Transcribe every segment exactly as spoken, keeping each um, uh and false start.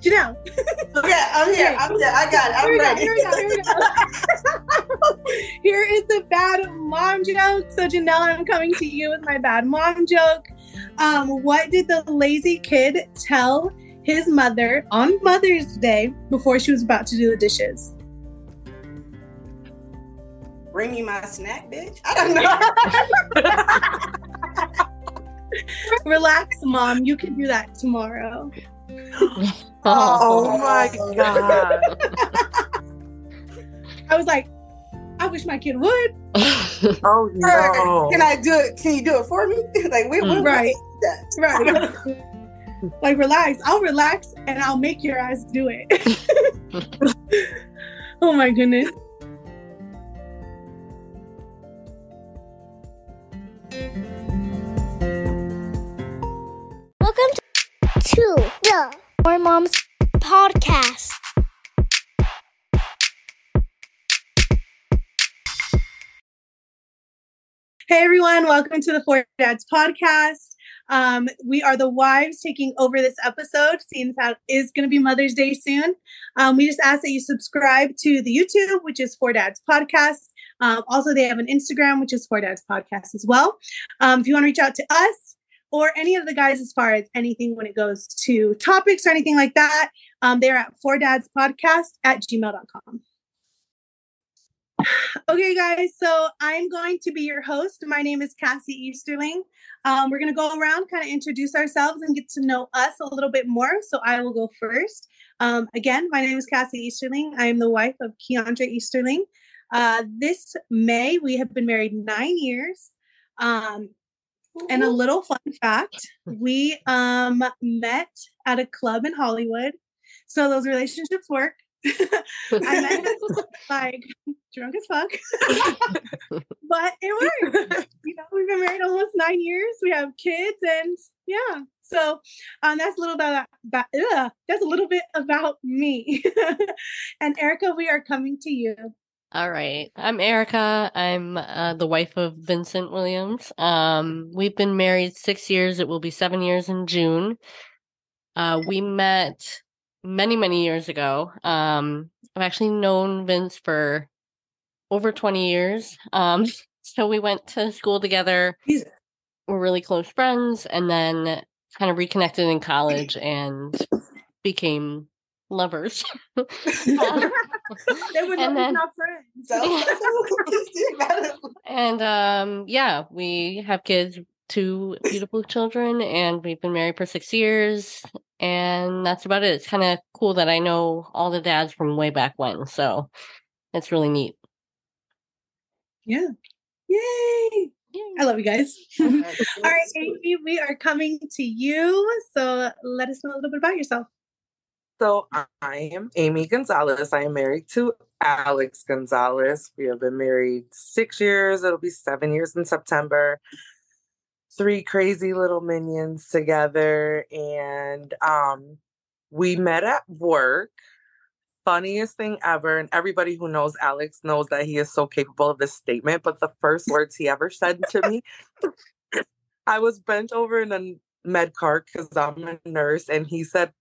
Janelle. Okay, I'm here. I'm here. I got it. I'm here ready. Go, here we go. Here we go. Here is the bad mom joke. So, Janelle, I'm coming to you with my bad mom joke. Um, what did the lazy kid tell his mother on Mother's Day before she was about to do the dishes? Bring me my snack, bitch. I don't know. Relax, mom. You can do that tomorrow. Oh my God. I was like, I wish my kid would. Oh no. Can I do it? Can you do it for me? Like, wait, what? Right. Right. Like, relax. I'll relax and I'll make your ass do it. Oh my goodness. Welcome to To the Four Moms Podcast. Hey everyone, welcome to the Four Dads Podcast. Um, we are the wives taking over this episode, seeing how it is going to be Mother's Day soon. Um, we just ask that you subscribe to the YouTube, which is Four Dads Podcast. Um, also, they have an Instagram, which is Four Dads Podcast as well. Um, if you want to reach out to us, or any of the guys as far as anything when it goes to topics or anything like that, um, they're at four dads podcast at gmail dot com. Okay, guys, so I'm going to be your host. My name is Cassie Easterling. Um, we're going to go around, kind of introduce ourselves and get to know us a little bit more, so I will go first. Um, again, my name is Cassie Easterling. I am the wife of Keandre Easterling. Uh, this May, we have been married nine years. Um, And a little fun fact, we um, met at a club in Hollywood. So those relationships work. I met him, like, drunk as fuck. But it worked. You know, we've been married almost nine years. We have kids and yeah. So um, that's, a little about, about, ugh, that's a little bit about me. And Erica, we are coming to you. All right. I'm Erica. I'm uh, the wife of Vincent Williams. Um, we've been married six years. It will be seven years in June. Uh, we met many, many years ago. Um, I've actually known Vince for over twenty years. Um, so we went to school together. We're really close friends and then kind of reconnected in college and became lovers. um, they were then, not friends. So. And um, yeah, we have kids, two beautiful children, and we've been married for six years. And that's about it. It's kind of cool that I know all the dads from way back when. So it's really neat. Yeah. Yay. Yay. I love you guys. All right, Amy, we are coming to you. So let us know a little bit about yourself. So I am Amy Gonzalez. I am married to Alex Gonzalez. We have been married six years. It'll be seven years in September. Three crazy little minions together. And um, we met at work. Funniest thing ever. And everybody who knows Alex knows that he is so capable of this statement. But the first words he ever said to me, I was bent over in a med cart because I'm a nurse, and he said,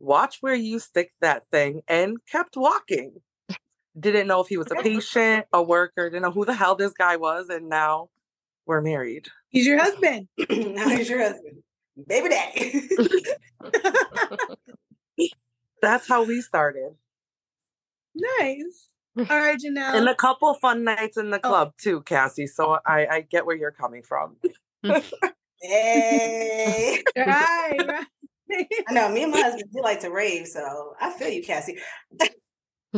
"Watch where you stick that thing," and kept walking. Didn't know if he was a patient, a worker, didn't know who the hell this guy was, and now we're married. He's your husband. Now he's your husband. Baby daddy. That's how we started. Nice. All right, Janelle. And a couple fun nights in the club oh. too, Cassie. So I, I get where you're coming from. Hey, right, right. I know. Me and my husband, we like to rave, so I feel you, Cassie. Yeah,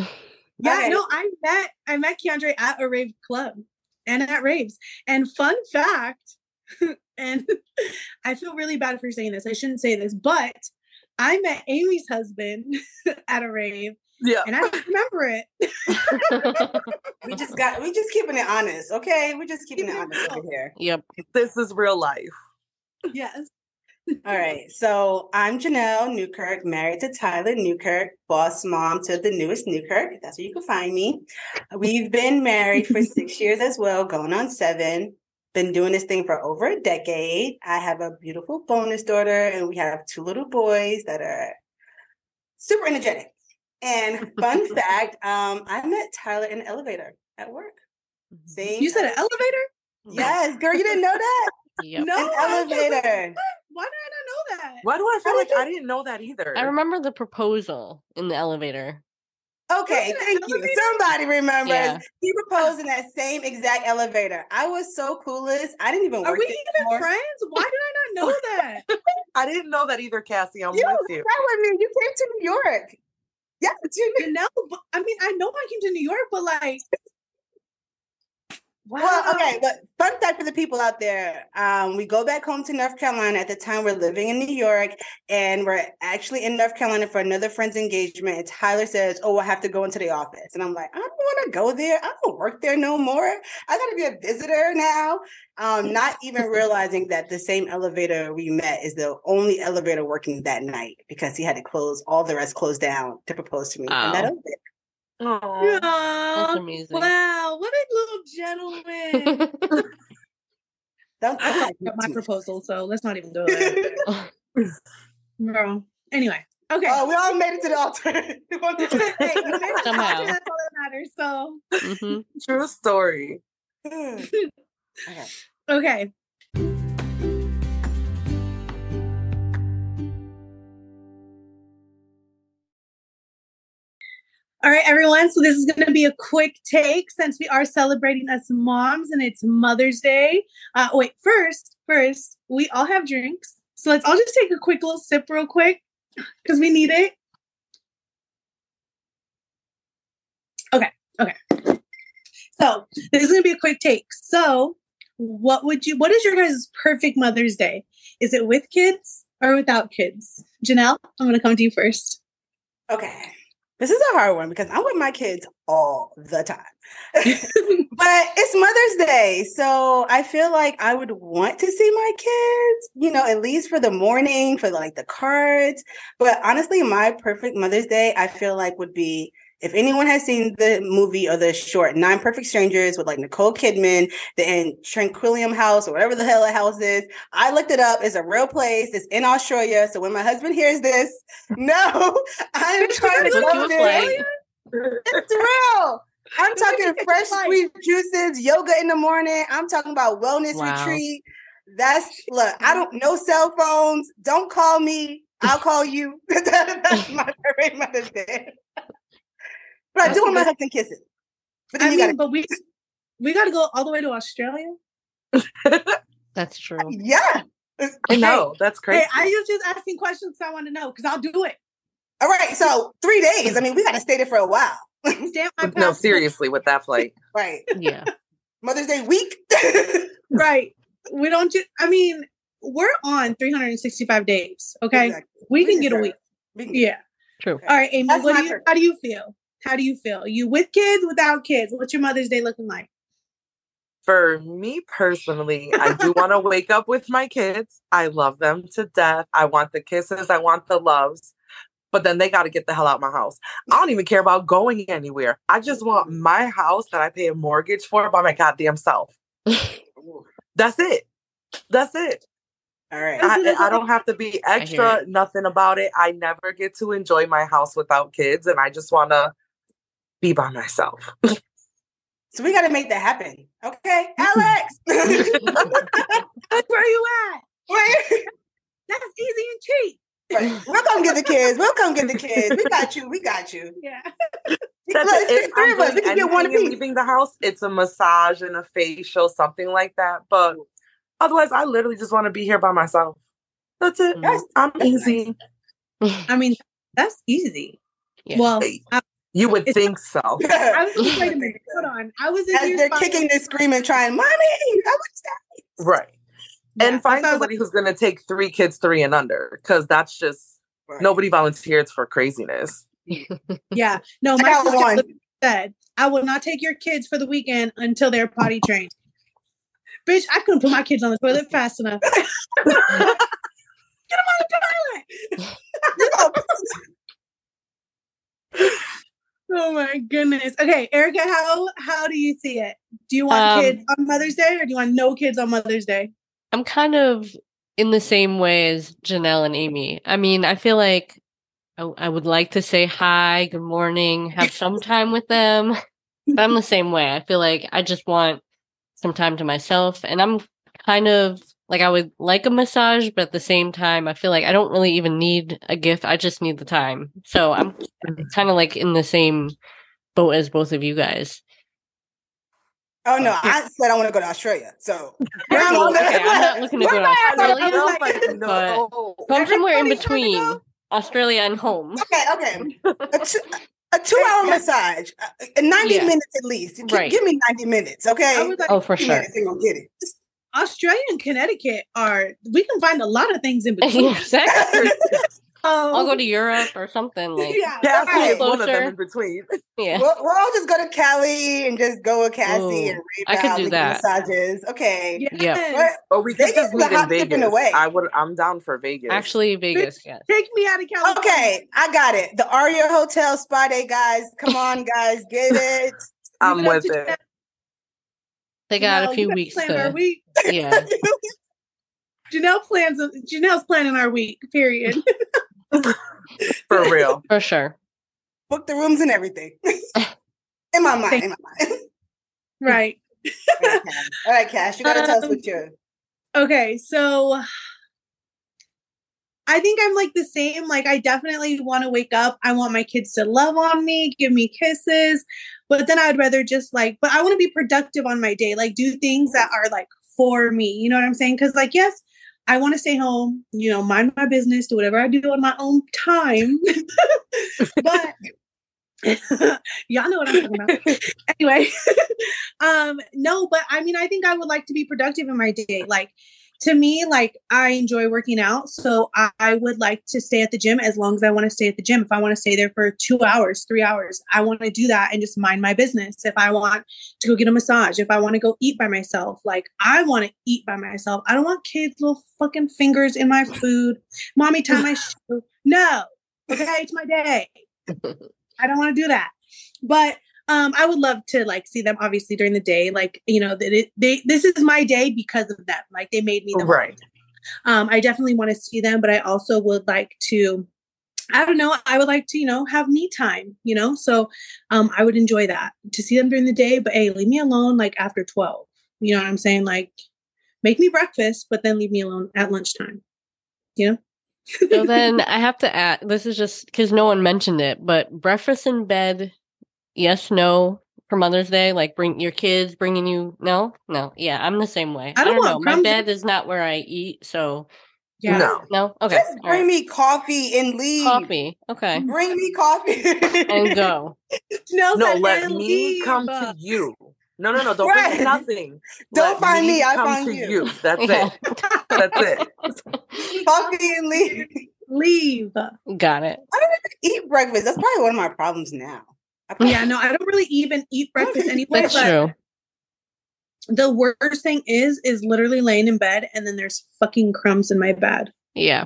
okay. no, I met I met Keandre at a rave club and at raves. And fun fact, and I feel really bad for saying this. I shouldn't say this, but I met Amy's husband at a rave. Yeah, and I don't remember it. we just got we just keeping it honest, okay? We're just keeping it honest over here. Yep, this is real life. Yes. All right. So I'm Janelle Newkirk, married to Tyler Newkirk, boss mom to the newest Newkirk. That's where you can find me. We've been married for six years as well, going on seven. Been doing this thing for over a decade. I have a beautiful bonus daughter, and we have two little boys that are super energetic. And fun fact, um, I met Tyler in an elevator at work. Same you said an elevator? Yes, girl, you didn't know that? Yep. No, an elevator. Why did I not know that? Why do I feel How like did I didn't know that either? I remember the proposal in the elevator. Okay, thank you. Somebody remembers. Yeah. He proposed in that same exact elevator. I was so clueless. I didn't even work. Are we even anymore. friends? Why did I not know that? I didn't know that either, Cassie. I'm you with you. With me. You came to New York. Yes, you didn't know. I mean, I know I came to New York, but like... Wow. Well, okay, but fun fact for the people out there, um, we go back home to North Carolina. At the time, we're living in New York, and we're actually in North Carolina for another friend's engagement, and Tyler says, oh, I have to go into the office. And I'm like, I don't want to go there. I don't work there no more. I got to be a visitor now. Um, not even realizing that the same elevator we met is the only elevator working that night, because he had to close, all the rest closed down to propose to me oh. in that elevator. Oh, that's amazing. Wow, what a little gentleman. Don't I like my proposal, so let's not even do it. Girl. Anyway, okay. Oh, we all made it to the altar. Hey, somehow. That's all that matters, so. Mm-hmm. True story. Okay. Okay. All right, everyone. So this is going to be a quick take since we are celebrating us moms and it's Mother's Day. Uh, wait, first, first, we all have drinks. So let's all just take a quick little sip real quick because we need it. Okay, okay. So this is going to be a quick take. So what would you, what is your guys' perfect Mother's Day? Is it with kids or without kids? Janelle, I'm going to come to you first. Okay. This is a hard one because I'm with my kids all the time, but it's Mother's Day. So I feel like I would want to see my kids, you know, at least for the morning, for like the cards. But honestly, my perfect Mother's Day, I feel like would be, if anyone has seen the movie or the short Nine Perfect Strangers with like Nicole Kidman, the Tranquillum House or whatever the hell that house is, I looked it up. It's a real place. It's in Australia. So when my husband hears this, no, I'm trying to go there. It's real. I'm talking fresh squeezed juices, yoga in the morning. I'm talking about wellness wow. retreat. That's look. I don't no cell phones. Don't call me. I'll call you. That's my perfect Mother's Day. But I do want my husband kisses. But then I you mean, gotta- but we we got to go all the way to Australia. That's true. Yeah. I know. That's crazy. Hey, I was just asking questions because I want to know because I'll do it. All right. So three days. I mean, we got to stay there for a while. Stand my no, seriously, with that flight. Right. Yeah. Mother's Day week. Right. We don't just, I mean, we're on three hundred sixty-five days. Okay. Exactly. We, we can get a week. Can- yeah. True. Okay. All right, Amy, what do you, how do you feel? How do you feel? Are you with kids, without kids? What's your Mother's Day looking like? For me personally, I do want to wake up with my kids. I love them to death. I want the kisses. I want the loves. But then they got to get the hell out of my house. I don't even care about going anywhere. I just want my house that I pay a mortgage for by my goddamn self. That's it. That's it. All right. I, I don't have to be extra, nothing about it. I never get to enjoy my house without kids. And I just want to be by myself. So we got to make that happen. Okay, Alex. Where you at? Where? That's easy and cheap. Right. We'll come get the kids. We'll come get the kids. We got you. We got you. Yeah. That's Look, it. Three of us. We can get one of each. Leaving the house, it's a massage and a facial, something like that. But otherwise, I literally just want to be here by myself. That's it. That's, I'm that's easy. Nice. I mean, that's easy. Yeah. Well, I- You would it's, think so. I was like, wait a minute, hold on. I was in As they're kicking and screaming, trying, mommy, I would stop. Right. Yeah, and find somebody like, who's going to take three kids, three and under, because that's just, right. Nobody volunteers for craziness. Yeah. No, my sister one. said, I will not take your kids for the weekend until they're potty trained. Bitch, I couldn't put my kids on the toilet fast enough. Get them on the toilet. Oh my goodness. Okay, Erica, how how do you see it? Do you want um, kids on Mother's Day or do you want no kids on Mother's Day? I'm kind of in the same way as Janelle and Amy. I mean, I feel like I, I would like to say hi, good morning, have some time with them. But I'm the same way. I feel like I just want some time to myself. And I'm kind of like, I would like a massage, but at the same time, I feel like I don't really even need a gift. I just need the time. So I'm kind of like in the same boat as both of you guys. Oh, no, I said I want to go to Australia. So we're not, okay, gonna, I'm not looking to go to Australia. I was like, no. But I'm somewhere in between Australia and home. Okay, okay. A, two, a two-hour massage. ninety yeah. minutes at least. G- right. Give me ninety minutes, okay? I was like, oh, for sure. Gonna get it. Just, Australia and Connecticut are, we can find a lot of things in between. Exactly. Um, I'll go to Europe or something. Like, yeah, yeah, right. One of them in between. Yeah, we'll, we'll all just go to Cali and just go with Cassie. Ooh, and Ray I could do that. Massages, okay. Yes. Yeah, or we could just meet in Vegas. Away. I would. I'm down for Vegas. Actually, Vegas. Yes. Take me out of California. Okay, I got it. The Aria Hotel Spa Day, guys. Come on, guys, get it. I'm with it. They got no, a few weeks. Plan to, our week. Yeah. Janelle plans. Janelle's planning our week. Period. For real. For sure. Book the rooms and everything. In my mind. In my mind. Right. All right, Cash. All right, Cash. You gotta um, tell us what you're. Okay, so I think I'm like the same. Like, I definitely want to wake up. I want my kids to love on me, give me kisses. But then I'd rather just like, but I want to be productive on my day. Like, do things that are like for me. You know what I'm saying? Because like, yes, I want to stay home, you know, mind my business, do whatever I do on my own time. But y'all know what I'm talking about. Anyway, um, no, but I mean, I think I would like to be productive in my day. Like, to me, like, I enjoy working out. So I, I would like to stay at the gym as long as I want to stay at the gym. If I want to stay there for two hours, three hours, I want to do that and just mind my business. If I want to go get a massage, if I want to go eat by myself, like, I want to eat by myself. I don't want kids' little fucking fingers in my food. Mommy, tie my shoe. No. Okay. It's my day. I don't want to do that. But Um, I would love to like see them obviously during the day, like, you know, that it, they, this is my day because of them. Like, they made me the right. Um, I definitely want to see them, but I also would like to, I don't know. I would like to, you know, have me time, you know? So, um, I would enjoy that, to see them during the day, but hey, leave me alone. Like, after twelve, you know what I'm saying? Like, make me breakfast, but then leave me alone at lunchtime, you know? So then I have to add, this is just 'cause no one mentioned it, but breakfast in bed. Yes, no, for Mother's Day, like, bring your kids, bringing you, no, no, yeah, I'm the same way. I don't, I don't know, my bed is not where I eat, so, yeah, no, no, okay. Just bring right. me coffee and leave. Coffee, okay. Bring me coffee. And go. No, no, let me leave. Come to you. No, no, no, don't right. bring nothing. Don't let find me, I find you. you. That's yeah. it. That's it. Coffee and leave. Leave. Got it. I don't even eat breakfast. That's probably one of my problems now. Yeah, no, I don't really even eat breakfast anyway. That's true. The worst thing is, is literally laying in bed and then there's fucking crumbs in my bed. Yeah,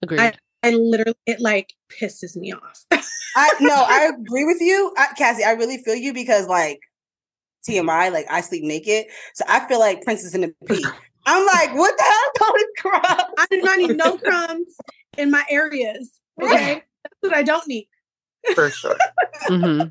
agreed. I, I literally, it like pisses me off. I No, I agree with you. I, Cassie, I really feel you because like T M I, like I sleep naked. So I feel like Princess and the Pea. I'm like, what the hell are the crumbs? I do not need no crumbs in my areas. Okay, that's what I don't need. For sure. Mm-hmm.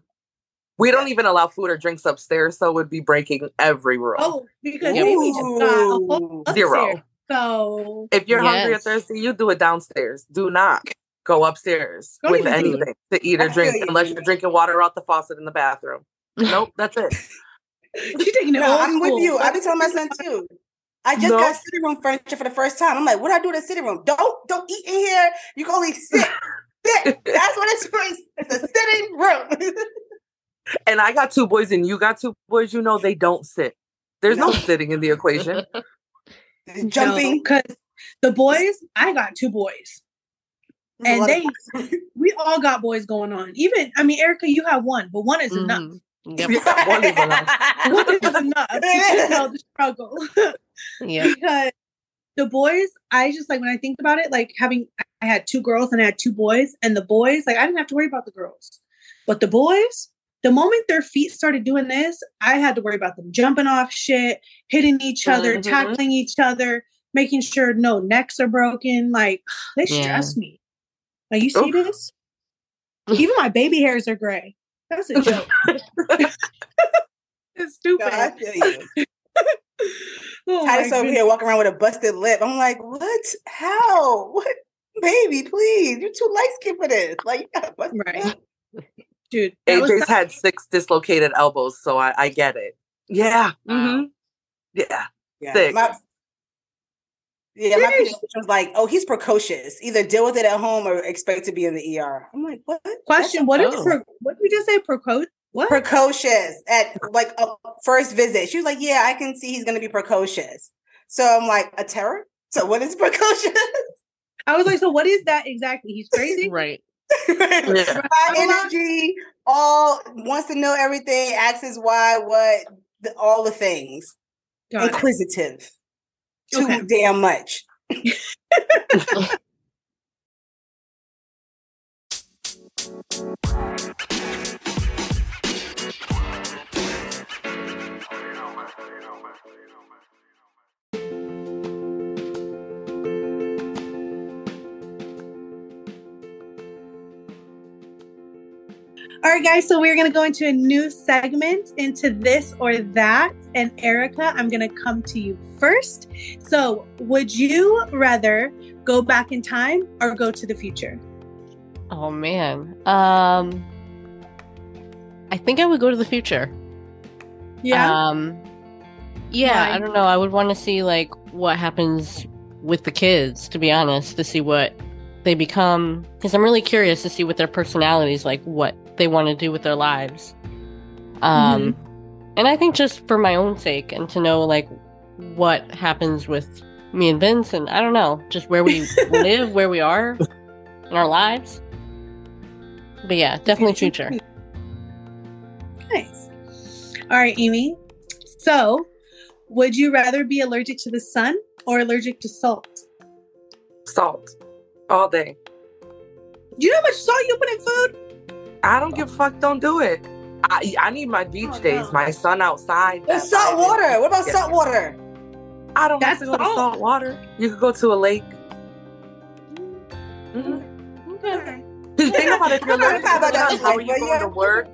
We don't even allow food or drinks upstairs, so it would be breaking every rule. Oh, because yep. we just got a whole zero. So if you're yes. hungry or thirsty, you do it downstairs. Do not go upstairs don't with anything to eat or drink you. Unless you're drinking water out the faucet in the bathroom. Nope, that's it. You're taking it no, I'm school. With you. I've been telling my son too. I just no. got sitting room furniture for the first time. I'm like, what do I do in the sitting room? Don't don't eat in here. You can only sit. That's what it's for. It's a sitting room. And I got two boys and you got two boys. You know they don't sit. There's no, no sitting in the equation. Jumping. Because no, the boys, I got two boys. And they, we all got boys going on. Even, I mean, Erica, you have one, but one is mm-hmm. enough. Yep. Yeah, one is enough. One is enough. You know the struggle. Yeah. Because the boys, I just like, when I think about it, like having, I had two girls and I had two boys, and the boys, like I didn't have to worry about the girls, but the boys, the moment their feet started doing this, I had to worry about them jumping off shit, hitting each other, mm-hmm. tackling each other, making sure no necks are broken. Like, they yeah. stress me. Like, you see Oof. This? Even my baby hairs are gray. That's a joke. It's stupid. No, I feel you. Oh, Titus over here walking around with a busted lip. I'm like, what? How? What? Baby, please. You're too light-skinned for this. Like, you got a busted right. lip. Dude, A J's had six dislocated elbows, so I, I get it. Yeah. Mm-hmm. Yeah. Yeah. Six. My, yeah, my pediatrician was like, oh, he's precocious. Either deal with it at home or expect to be in the E R. I'm like, what? Question, what, is pre- what did you just say? Precocious? What? Precocious at like a first visit. She was like, yeah, I can see he's going to be precocious. So I'm like, a terror? So what is precocious? I was like, so what is that exactly? He's crazy? Right. Yeah. High energy, all wants to know everything, asks why, what, the, all the things. Got Inquisitive. It. Too okay. damn much. All right, guys, so we're going to go into a new segment, into this or that. And Erica, I'm going to come to you first. So would you rather go back in time or go to the future? Oh, man. Um, I think I would go to the future. Yeah. Um, yeah, right. I don't know. I would want to see, like, what happens with the kids, to be honest, to see what they become. Because I'm really curious to see what their personalities, like, what they want to do with their lives. Um, mm-hmm. And I think just for my own sake and to know, like, what happens with me and Vince and, I don't know, just where we live, where we are in our lives. But yeah, definitely future. Nice. All right, Amy. So, would you rather be allergic to the sun or allergic to salt? Salt. All day. Do you know how much salt you put in food? I don't give a fuck. Don't do it. I I need my beach oh, days, no. my sun outside. There's salt water. What about yeah. salt water? I don't That's have to go salt. to salt water. You could go to a lake. Mm-hmm. Okay. Think about it. If you're allergic to you going to work,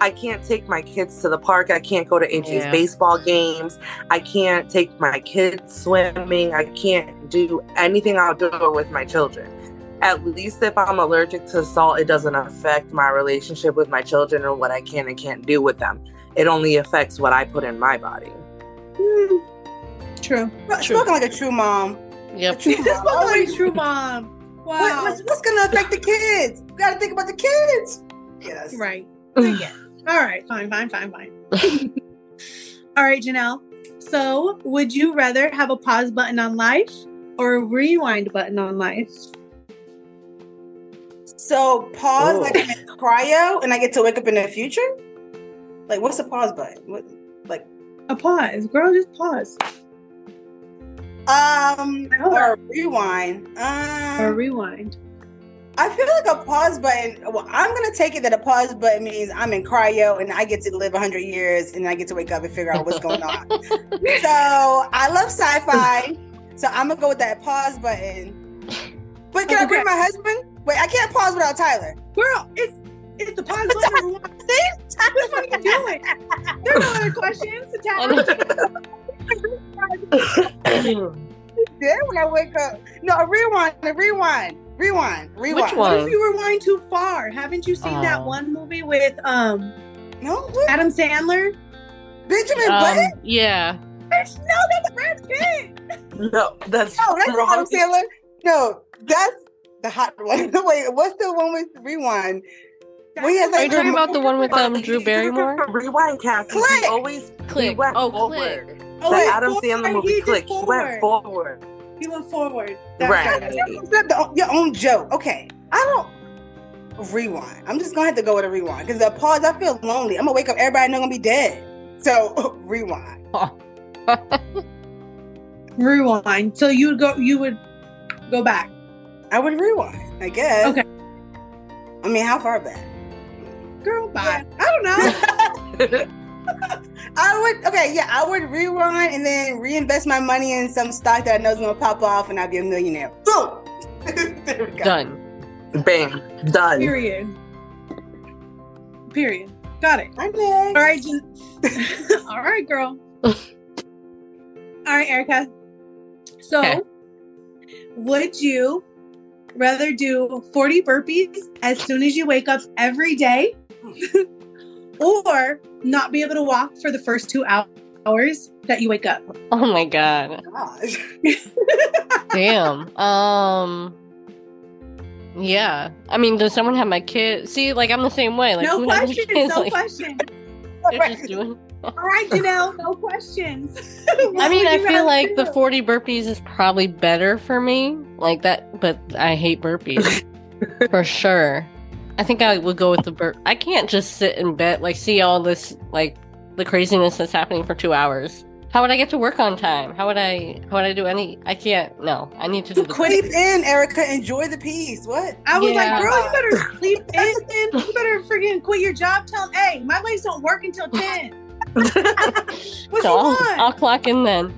I can't take my kids to the park. I can't go to A J's yeah. baseball games. I can't take my kids swimming. I can't do anything outdoor with my children. At least if I'm allergic to salt, it doesn't affect my relationship with my children or what I can and can't do with them. It only affects what I put in my body. Mm. True. True. Smoking like a true mom. Yep. Smoking like a true mom. Wow. What, what's what's going to affect the kids? You got to think about the kids. Yes. Right. Yeah. All right. Fine, fine, fine, fine. All right, Janelle. So would you rather have a pause button on life or a rewind button on life? So pause Ooh. like I'm in cryo and I get to wake up in the future? Like, what's a pause button? What, like a pause. Girl, just pause. Um or a rewind. Um, or a rewind. I feel like a pause button. Well, I'm gonna take it that a pause button means I'm in cryo and I get to live one hundred years and I get to wake up and figure out what's going on. So I love sci-fi. So I'm gonna go with that pause button. But can okay. I bring my husband? Wait, I can't pause without Tyler. Girl, it's it's the pause button. What are you doing? There's no other questions to Tyler. Then when I wake up, no, a rewind, a rewind, rewind, rewind. Which one? What if you rewind too far? Haven't you seen uh, that one movie with um, no, what? Adam Sandler, Benjamin um, Button? Yeah. Bitch, no, that's Brad Pitt. No, that's no, that's wrong. Adam Sandler. No, that's. The hot one. Wait, what's the one with rewind? Are you like, talking about the one with um, Drew Barrymore? Rewind, Cassie. Click. He always click. He went oh, forward. Click. Oh, the Adam Sandler movie, Click. He went forward. He went forward. That's right. That's, that's, that's the, your own joke. Okay. I don't rewind. I'm just going to have to go with a rewind because the pause, I feel lonely. I'm going to wake up everybody and they're going to be dead. So, rewind. Rewind. So, you would go, you would go back. I would rewind, I guess. Okay. I mean, how far back? Girl, bye. Yeah. I don't know. I would, okay, yeah, I would rewind and then reinvest my money in some stock that I know is going to pop off and I'll be a millionaire. Boom! There we go. Done. Bam. Done. Period. period. Got it. I'm All right, Jan- All right, girl. All right, Erica. So, okay. Would you rather do forty burpees as soon as you wake up every day or not be able to walk for the first two hours that you wake up? Oh, my God. Oh my gosh. Damn. Um... Yeah. I mean, does someone have my kid? See, like, I'm the same way. Like, no questions. Kids, no like, questions. Just doing... All right, Janelle, no questions. I mean, I feel like do? the forty burpees is probably better for me. Like that, but I hate burpees. For sure. I think I would go with the burp. I can't just sit in bed, like, see all this, like, the craziness that's happening for two hours. How would I get to work on time? How would I how would I do any? I can't. No, I need to do the sleep in, Erica. Enjoy the peace. What? I was yeah. like, girl, you better sleep in. You better freaking quit your job. Tell, hey, my legs don't work until ten. What so you I'll, want? I'll clock in then.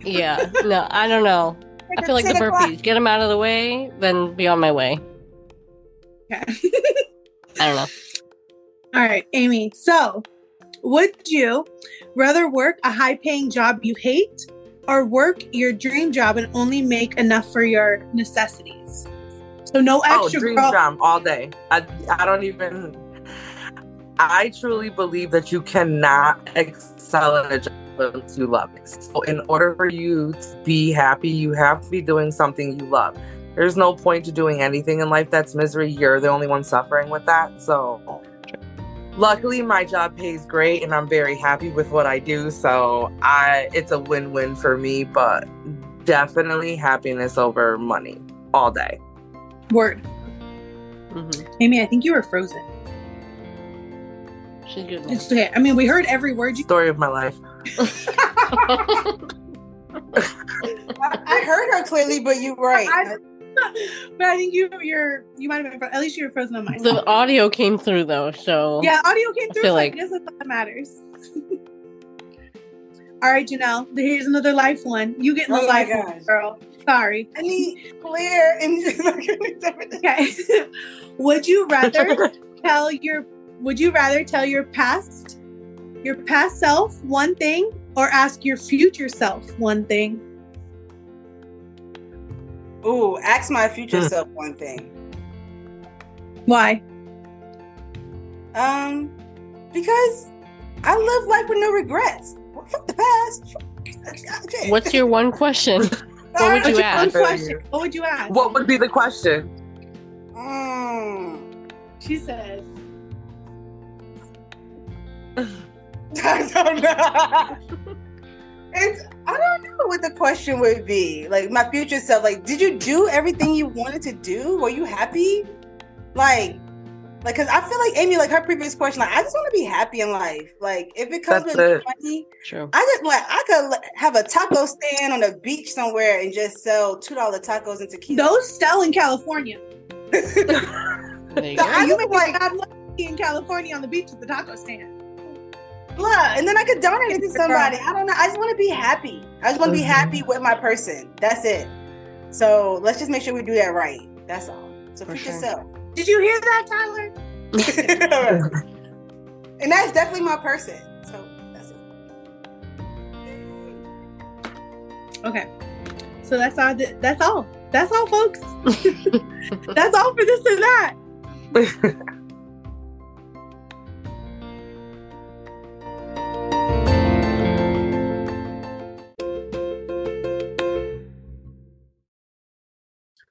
Yeah. No, I don't know. I feel like the burpees. O'clock. Get them out of the way, then be on my way. Okay. I don't know. All right, Amy. So, would you rather work a high-paying job you hate or work your dream job and only make enough for your necessities? So no extra. Oh, dream girl. job all day. I, I don't even... I truly believe that you cannot excel at a job unless you love it. So in order for you to be happy, you have to be doing something you love. There's no point to doing anything in life that's misery. You're the only one suffering with that, so... Luckily, my job pays great, and I'm very happy with what I do, so I it's a win-win for me, but definitely happiness over money all day. Word. Mm-hmm. Amy, I think you were frozen. She's good. It's okay. I mean, we heard every word you... Story of my life. I heard her clearly, but you're right. I... But I think you, you're, you might have been, at least you were frozen on mine. The audio came through though, so. Yeah, audio came through, so like... I guess that's all that matters. All right, Janelle, here's another life one. You get in the oh life one, girl. Sorry. I need clear and. Okay. Would you rather tell your, would you rather tell your past, your past self one thing or ask your future self one thing? Ooh, ask my future self one thing. Why? Um, because I live life with no regrets. Fuck the past. What's your one question? What would you What's ask? One question? What would you ask? What would be the question? Mm. She says. I don't know. It's, I don't know what the question would be. Like, my future self, like, did you do everything you wanted to do? Were you happy? Like, like, because I feel like Amy, like, her previous question, like, I just want to be happy in life. Like, if it comes That's with it. money, True. I just, like, I could like, have a taco stand on a beach somewhere and just sell two dollar tacos and tequila. Those sell in California. There you so go. I you just, like, I'd love to be in California on the beach with the taco stand. Love. And then I could donate it to somebody. I don't know. I just want to be happy. I just want to mm-hmm. be happy with my person. That's it. So let's just make sure we do that right. That's all. So for future sure. self. Did you hear that, Tyler? And that's definitely my person. So that's it. Okay. So that's all. Th- that's all. That's all, folks. That's all for this and that.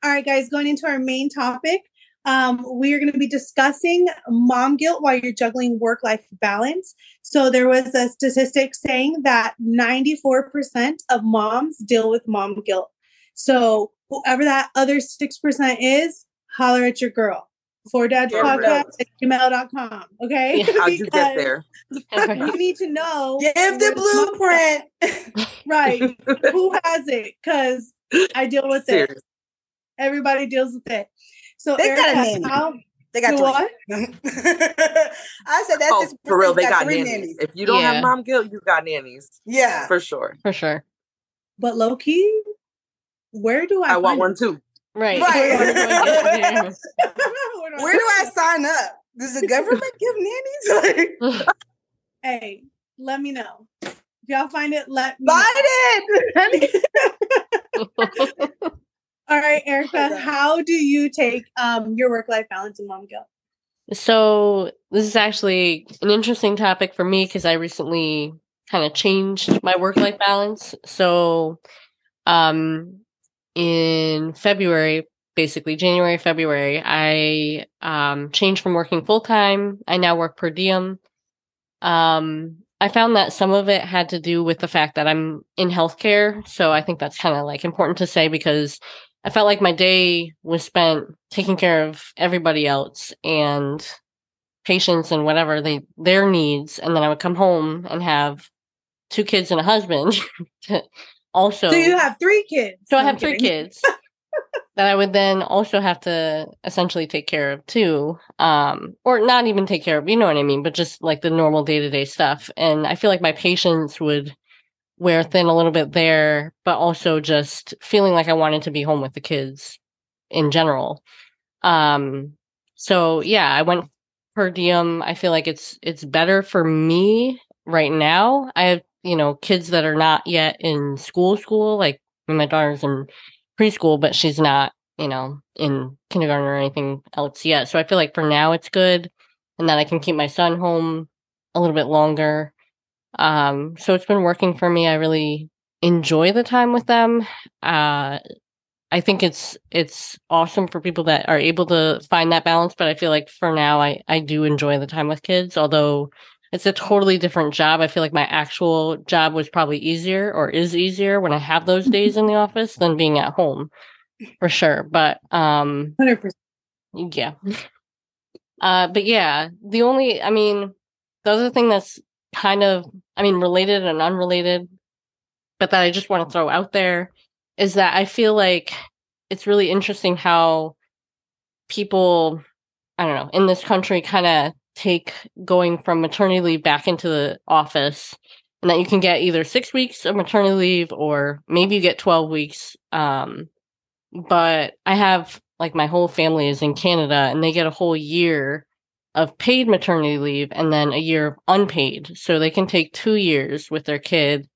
All right, guys, going into our main topic, um, we are going to be discussing mom guilt while you're juggling work-life balance. So there was a statistic saying that ninety-four percent of moms deal with mom guilt. So whoever that other six percent is, holler at your girl. Four Dads Podcast at gmail dot com. Okay? Yeah, how'd you get there? You need to know. Give the blueprint. Right. Who has it? Because I deal with Seriously. it. Everybody deals with it. So they Erica, got a nanny. How, they got what? I said that's oh, for real. They got, got nannies. nannies. If you don't yeah. have mom guilt, you got nannies. Yeah, for sure, for sure. But low key, where do I? I want one too. Right. right. Where do I sign up? Does the government give nannies? Hey, let me know. If y'all find it, let me know. Find it! All right, Erica, how do you take um, your work-life balance and mom guilt? So this is actually an interesting topic for me because I recently kind of changed my work-life balance. So um, in February, basically January, February, I um, changed from working full-time. I now work per diem. Um, I found that some of it had to do with the fact that I'm in healthcare. So I think that's kind of like important to say because I felt like my day was spent taking care of everybody else and patients and whatever they, their needs. And then I would come home and have two kids and a husband. Also. So you have three kids. So I have I'm three kidding. kids that I would then also have to essentially take care of too. Um, or not even take care of, you know what I mean? But just like the normal day-to-day stuff. And I feel like my patients would wear thin a little bit there, but also just feeling like I wanted to be home with the kids in general. Um, so yeah, I went per diem. I feel like it's, it's better for me right now. I have, you know, kids that are not yet in school, school, like my daughter's in preschool, but she's not, you know, in kindergarten or anything else yet. So I feel like for now it's good and that I can keep my son home a little bit longer. Um, so it's been working for me. I really enjoy the time with them. Uh, I think it's, it's awesome for people that are able to find that balance, but I feel like for now I, I do enjoy the time with kids, although it's a totally different job. I feel like my actual job was probably easier or is easier when I have those days in the office than being at home for sure. But, um, one hundred percent. Yeah. Uh, but yeah, the only, I mean, the other thing that's kind of, I mean, related and unrelated, but that I just want to throw out there is that I feel like it's really interesting how people, I don't know, in this country kind of take going from maternity leave back into the office, and that you can get either six weeks of maternity leave or maybe you get twelve weeks. Um, but I have, like, my whole family is in Canada and they get a whole year of paid maternity leave and then a year of unpaid. So they can take two years with their kid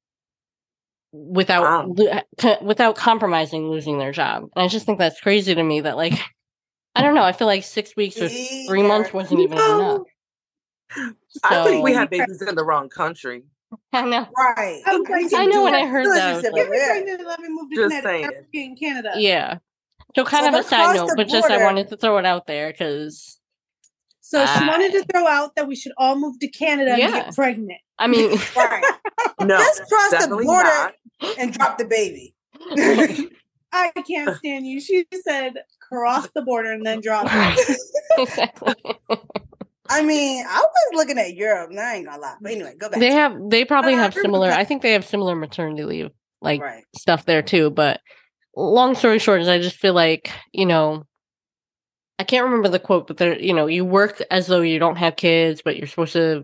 without, wow. lo- co- without compromising losing their job. And I just think that's crazy to me that, like, I don't know. I feel like six weeks or three months wasn't even no. enough. So, I think we have babies in the wrong country. I know. Right. I know when I heard that. Like, let me move to Canada. In Canada. Yeah. So kind so of a side note, but border, just I wanted to throw it out there because So she uh, wanted to throw out that we should all move to Canada yeah. and get pregnant. I mean, right. no, just cross the border not. and drop the baby. I can't stand you. She said, cross the border and then drop it. Exactly. I mean, I was looking at Europe. And I ain't gonna lie. But anyway, go back. They have, they probably have similar. I think they have similar maternity leave like right. stuff there too. But long story short is, I just feel like, you know, I can't remember the quote, but there, you know, you work as though you don't have kids, but you're supposed to,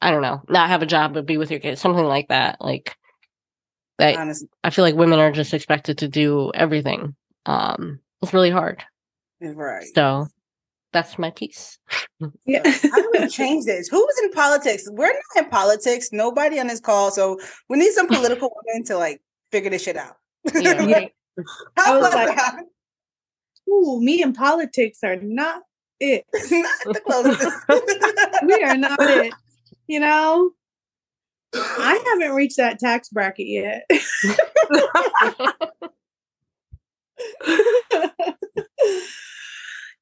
I don't know, not have a job, but be with your kids, something like that. Like that. Honestly. I feel like women are just expected to do everything. Um, it's really hard. Right. So that's my piece. Yeah. How do we change this? Who's in politics? We're not in politics. Nobody on this call. So we need some political women to, like, figure this shit out. Yeah, right. How about like, that? Ooh, me and politics are not it. Not the closest. We are not it. You know, I haven't reached that tax bracket yet.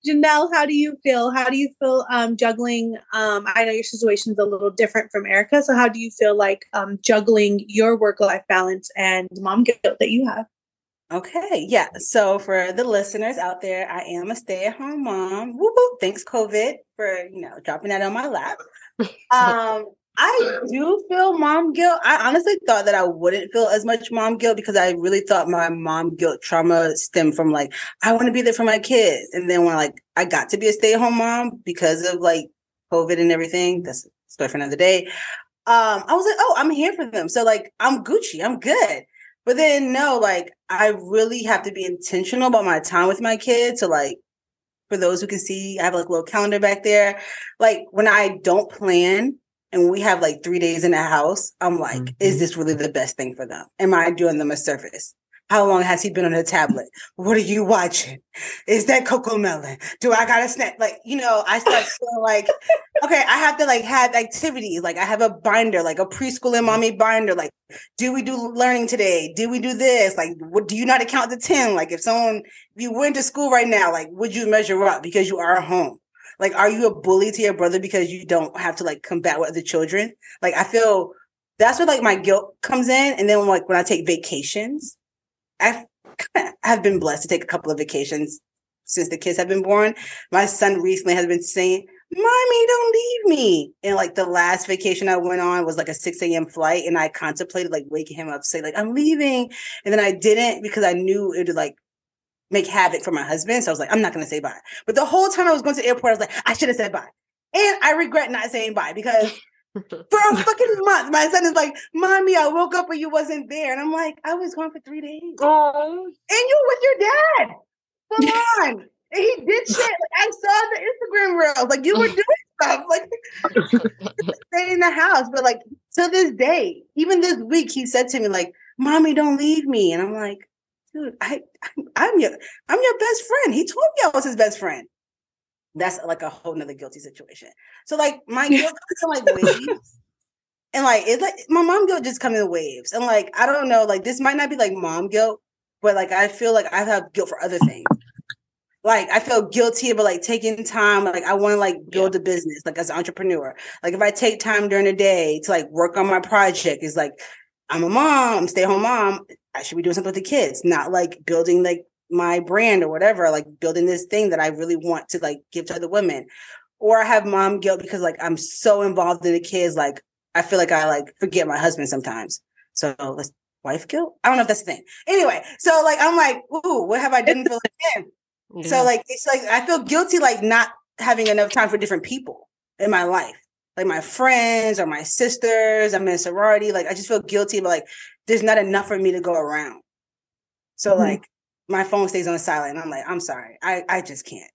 Janelle, how do you feel? How do you feel um, juggling? Um, I know your situation's a little different from Erica. So how do you feel like um, juggling your work-life balance and mom guilt that you have? Okay, yeah. So for the listeners out there, I am a stay-at-home mom. Woo-hoo, thanks, COVID, for, you know, dropping that on my lap. Um, I do feel mom guilt. I honestly thought that I wouldn't feel as much mom guilt because I really thought my mom guilt trauma stemmed from, like, I want to be there for my kids. And then when, like, I got to be a stay-at-home mom because of, like, COVID and everything, that's a story for another day, um, I was like, oh, I'm here for them. So, like, I'm Gucci. I'm good. But then, no, like, I really have to be intentional about my time with my kids to, like, For those who can see, I have like a little calendar back there. Like when I don't plan and we have like three days in the house, I'm like, mm-hmm. is this really the best thing for them? Am I doing them a service? How long has he been on the tablet? What are you watching? Is that Coco Melon? Do I got a snack? Like, you know, I start feeling like, okay, I have to like have activities. Like I have a binder, like a preschool and mommy binder. Like, do we do learning today? Did we do this? Like, what, do you know how to count to ten? Like if someone, if you went to school right now, like, would you measure up because you are home? Like, are you a bully to your brother because you don't have to like combat with other children? Like, I feel that's where like my guilt comes in. And then like when I take vacations, I've kind of have been blessed to take a couple of vacations since the kids have been born. My son recently has been saying, "Mommy, don't leave me." And like the last vacation I went on was like a six a.m. flight. And I contemplated like waking him up to say like, "I'm leaving." And then I didn't because I knew it would like make havoc for my husband. So I was like, I'm not going to say bye. But the whole time I was going to the airport, I was like, I should have said bye. And I regret not saying bye because for a fucking month, my son is like, "Mommy, I woke up and you wasn't there," and I'm like, "I was gone for three days." Oh, and you with your dad? Come on, and he did shit. Like I saw the Instagram reels, like you were doing stuff, like stay in the house. But like to this day, even this week, he said to me like, "Mommy, don't leave me," and I'm like, "Dude, I, I'm, I'm your, I'm your best friend." He told me I was his best friend. That's like a whole nother guilty situation. So like my guilt comes in like waves. And like it's like my mom guilt just comes in waves. And like, I don't know, like this might not be like mom guilt, but like I feel like I have guilt for other things. Like I feel guilty about like taking time. Like I want to like build a business, like as an entrepreneur. Like if I take time during the day to like work on my project, it's like I'm a mom, stay-at-home mom. I should be doing something with the kids, not like building like my brand or whatever, like building this thing that I really want to like give to other women. Or I have mom guilt because like I'm so involved in the kids, like I feel like I like forget my husband sometimes. So that's wife guilt. I don't know if that's the thing. Anyway, so like I'm like, ooh, what have I done for him? Yeah. So like it's like I feel guilty like not having enough time for different people in my life, like my friends or my sisters. I'm in a sorority. Like I just feel guilty, but like there's not enough for me to go around. So mm-hmm. like. My phone stays on silent. I'm like, I'm sorry. I, I just can't.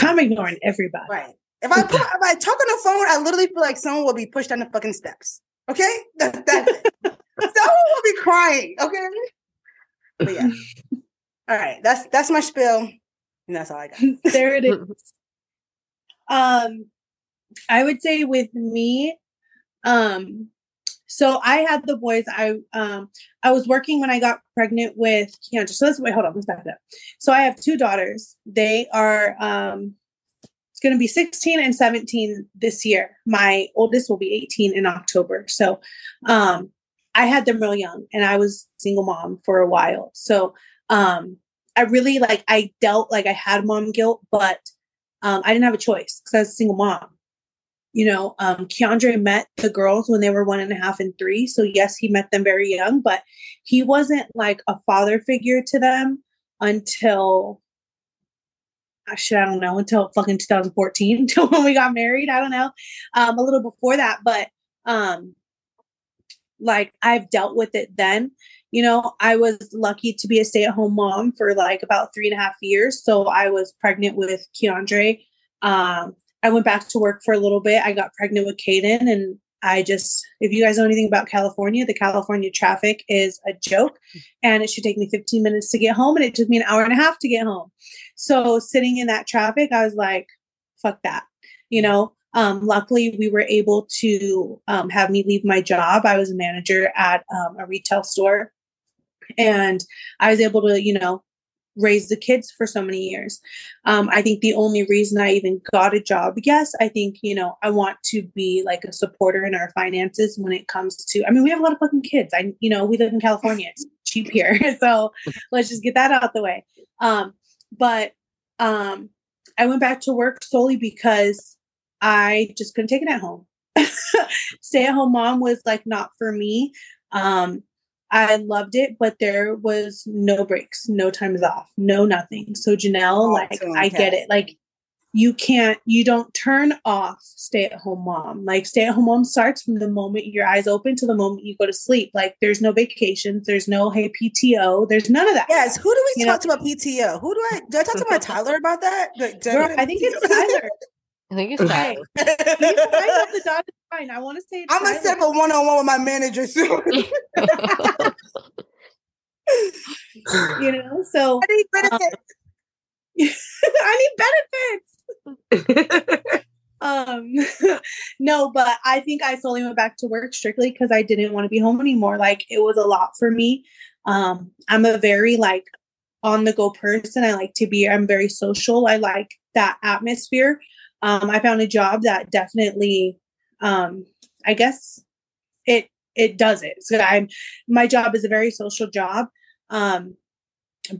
I'm ignoring everybody. Right. If I put, if I talk on the phone, I literally feel like someone will be pushed down the fucking steps. Okay? That, that's it. Someone will be crying. Okay? But yeah. All right. That's that's my spiel. And that's all I got. There it is. Um, I would say with me, um, so I had the boys. I um I was working when I got pregnant with Keandre. So let's wait. Hold on. Let's back up. So I have two daughters. They are um it's going to be sixteen and seventeen this year. My oldest will be eighteen in October. So um I had them real young, and I was single mom for a while. So um I really like I dealt like I had mom guilt, but um I didn't have a choice because I was a single mom. You know, um, Keandre met the girls when they were one and a half and three. So yes, he met them very young, but he wasn't like a father figure to them until, actually, I don't know, until fucking two thousand fourteen, until when we got married. I don't know, um, a little before that, but um, like I've dealt with it then. You know, I was lucky to be a stay-at-home mom for like about three and a half years. So I was pregnant with Keandre. Um, I went back to work for a little bit. I got pregnant with Caden, and I just, if you guys know anything about California, the California traffic is a joke, and it should take me fifteen minutes to get home. And it took me an hour and a half to get home. So sitting in that traffic, I was like, fuck that. You know, um, luckily we were able to um, have me leave my job. I was a manager at um, a retail store, and I was able to, you know, raise the kids for so many years. Um, I think the only reason I even got a job, yes, I think, you know, I want to be like a supporter in our finances when it comes to, I mean, we have a lot of fucking kids. I, you know, we live in California. It's cheap here. So let's just get that out the way. Um, but um, I went back to work solely because I just couldn't take it at home. Stay-at-home mom was like, not for me. Um, I loved it, but there was no breaks, no times off, no nothing. So Janelle, like, oh, I get it. Like, you can't, you don't turn off stay-at-home mom. Like, stay-at-home mom starts from the moment your eyes open to the moment you go to sleep. Like, there's no vacations. There's no, hey, P T O. There's none of that. Yes. Who do we you talk know? to about P T O? Who do I, do I talk to about Tyler about that? Like, Girl, I think it's Tyler. I think it's Tyler. I the dotted line. I want to say I'm going to set up a one-on-one with my manager soon. You know, so. I need benefits. Um, I need benefits. um no but I think I solely went back to work strictly because I didn't want to be home anymore. Like, it was a lot for me. um I'm a very like on the go person. I like to be I'm very social. I like that atmosphere. um I found a job that definitely um I guess it it does it. So I'm my job is a very social job. Um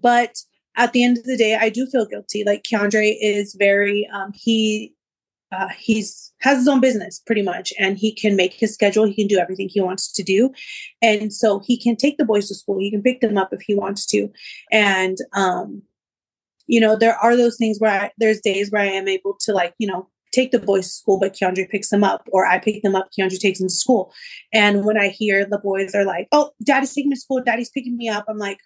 but at the end of the day, I do feel guilty. Like, Keandre is very, um, he, uh, he's has his own business pretty much, and he can make his schedule. He can do everything he wants to do. And so he can take the boys to school. He can pick them up if he wants to. And, um, you know, there are those things where I, there's days where I am able to, like, you know, take the boys to school, but Keandre picks them up, or I pick them up, Keandre takes them to school. And when I hear the boys are like, oh, daddy's taking me to school, daddy's picking me up, I'm like,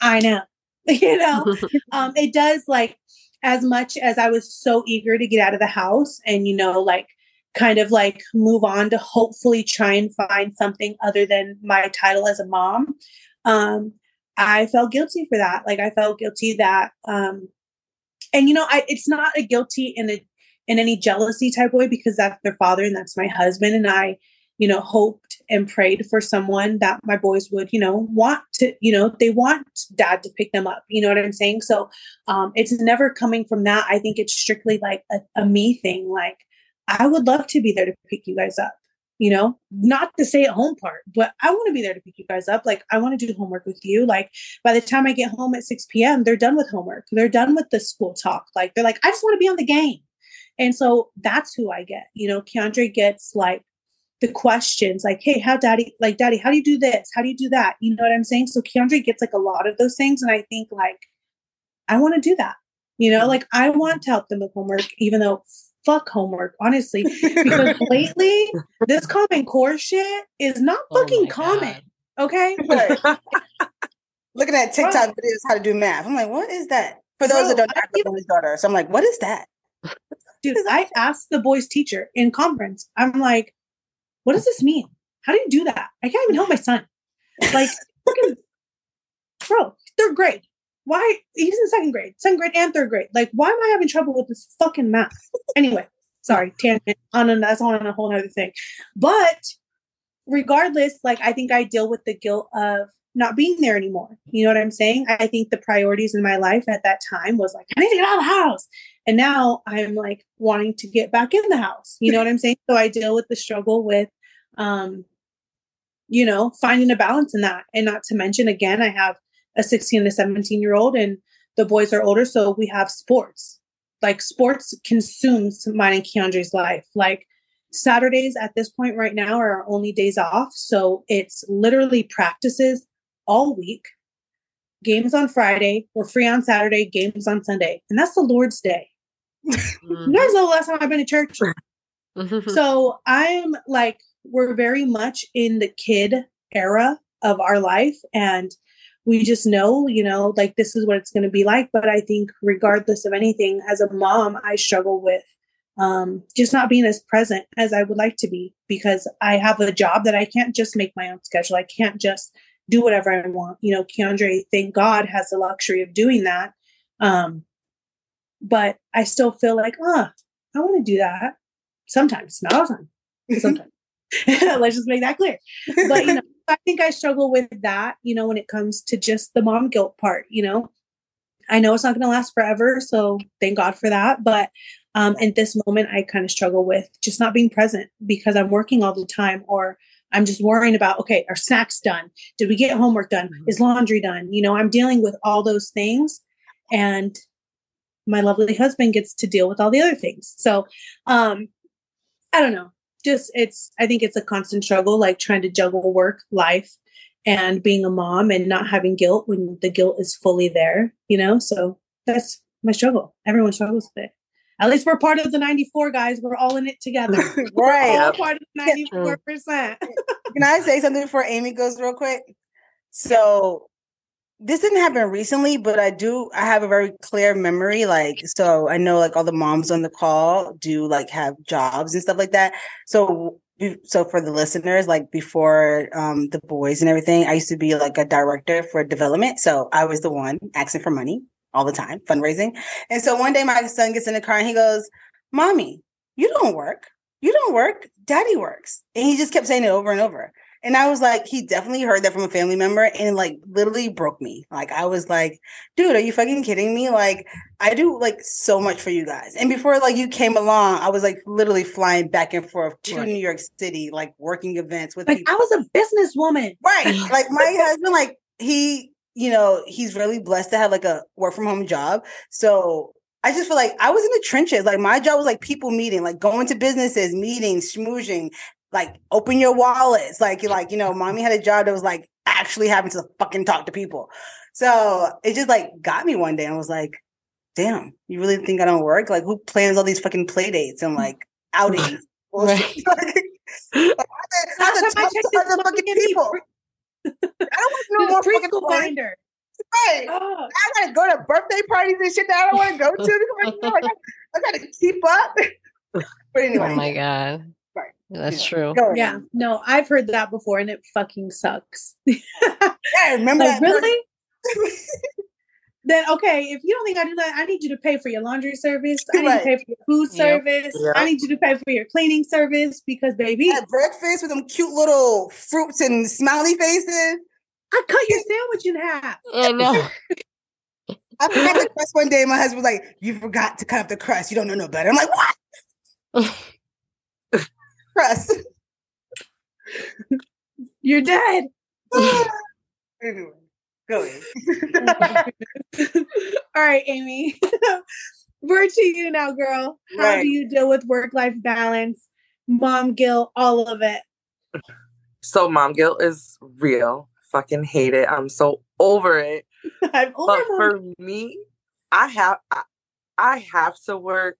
I know, you know, um, it does, like, as much as I was so eager to get out of the house and, you know, like, kind of like move on to hopefully try and find something other than my title as a mom. Um, I felt guilty for that. Like, I felt guilty that, um, and, you know, I, it's not a guilty in a, in any jealousy type way, because that's their father and that's my husband. And I, you know, hoped and prayed for someone that my boys would, you know, want to, you know, they want dad to pick them up. You know what I'm saying? So um, it's never coming from that. I think it's strictly like a, a me thing. Like, I would love to be there to pick you guys up, you know, not the stay at home part, but I want to be there to pick you guys up. Like, I want to do homework with you. Like, by the time I get home at six p.m., they're done with homework. They're done with the school talk. Like, they're like, I just want to be on the game. And so that's who I get. You know, Keandre gets like, the questions like, hey, how daddy, like, daddy, how do you do this? How do you do that? You know what I'm saying? So Keandre gets like a lot of those things. And I think like, I want to do that, you know, like I want to help them with homework, even though fuck homework, honestly, because lately this Common Core shit is not oh fucking common. God. Okay. But, looking at TikTok right. videos, how to do math. I'm like, what is that? For those no, that don't I have even, daughter. So I'm like, what is that? Dude, I asked the boys' teacher in conference. I'm like, what does this mean? How do you do that? I can't even help my son. Like, fucking, bro, third grade. Why? He's in second grade, second grade and third grade. Like, why am I having trouble with this fucking math? Anyway, sorry, tangent. On and that's on a whole other thing. But regardless, like, I think I deal with the guilt of not being there anymore. You know what I'm saying? I think the priorities in my life at that time was like, I need to get out of the house. And now I'm like wanting to get back in the house. You know what I'm saying? So I deal with the struggle with, um, you know, finding a balance in that. And not to mention, again, I have a sixteen to seventeen year old and the boys are older. So we have sports. Like, sports consumes mine and Keandre's life. Like, Saturdays at this point right now are our only days off. So it's literally practices all week. Games on Friday. We're free on Saturday. Games on Sunday. And that's the Lord's day. Mm-hmm. You guys know the last time I've been to church. So I'm like, we're very much in the kid era of our life. And we just know, you know, like, this is what it's going to be like. But I think regardless of anything, as a mom, I struggle with um, just not being as present as I would like to be, because I have a job that I can't just make my own schedule. I can't just do whatever I want. You know, Keandre, thank God, has the luxury of doing that. Um, but I still feel like, oh, I want to do that. Sometimes, not all the time. Sometimes. Let's just make that clear. But, you know, I think I struggle with that, you know, when it comes to just the mom guilt part. You know, I know it's not going to last forever. So thank God for that. But um, at this moment, I kind of struggle with just not being present because I'm working all the time, or I'm just worrying about, okay, are snacks done? Did we get homework done? Is laundry done? You know, I'm dealing with all those things, and my lovely husband gets to deal with all the other things. So, um, I don't know, just, it's, I think it's a constant struggle, like trying to juggle work, life, and being a mom, and not having guilt when the guilt is fully there, you know? So that's my struggle. Everyone struggles with it. At least we're part of the ninety-four, guys. We're all in it together. We're right. all part of the ninety-four percent. Can I say something before Amy goes real quick? So this didn't happen recently, but I do, I have a very clear memory. Like, so I know like all the moms on the call do like have jobs and stuff like that. So, so for the listeners, like before um, the boys and everything, I used to be like a director for development. So I was the one asking for money all the time, fundraising. And so one day my son gets in the car and he goes, "Mommy, you don't work. You don't work. Daddy works." And he just kept saying it over and over. And I was like, he definitely heard that from a family member, and like literally broke me. Like, I was like, dude, are you fucking kidding me? Like, I do like so much for you guys. And before like you came along, I was like literally flying back and forth to right. New York City, like working events with like people. I was a businesswoman. Right. Like my husband, like he, you know, he's really blessed to have like a work from home job. So I just feel like I was in the trenches. Like my job was like people meeting, like going to businesses, meeting, schmoozing, like open your wallets. Like you like, you know, mommy had a job that was like actually having to fucking talk to people. So it just like got me one day and I was like, damn, you really think I don't work? Like who plans all these fucking play dates and like outings? Right. People. I don't want to know more preschool binder. Right. Oh. I gotta go to birthday parties and shit that I don't want to go to. I gotta, I gotta keep up. But anyway. Oh my God. Right. That's yeah. true. Yeah. No, I've heard that before and it fucking sucks. Yeah, I remember like, that. Really? Then, okay, if you don't think I do that, I need you to pay for your laundry service. I need right. you to pay for your food service. Yep. Yep. I need you to pay for your cleaning service because, baby. At breakfast with them cute little fruits and smiley faces. I cut your sandwich in half. I know. I forgot the crust one day. My husband was like, "You forgot to cut up the crust. You don't know no better." I'm like, "What?" Crust. You're dead. Anyway. Go ahead. All right, Amy. We're to you now, girl. How right. do you deal with work-life balance, mom guilt, all of it? So mom guilt is real. Fucking hate it. I'm so over it. I'm over but it. For me, I have I, I have to work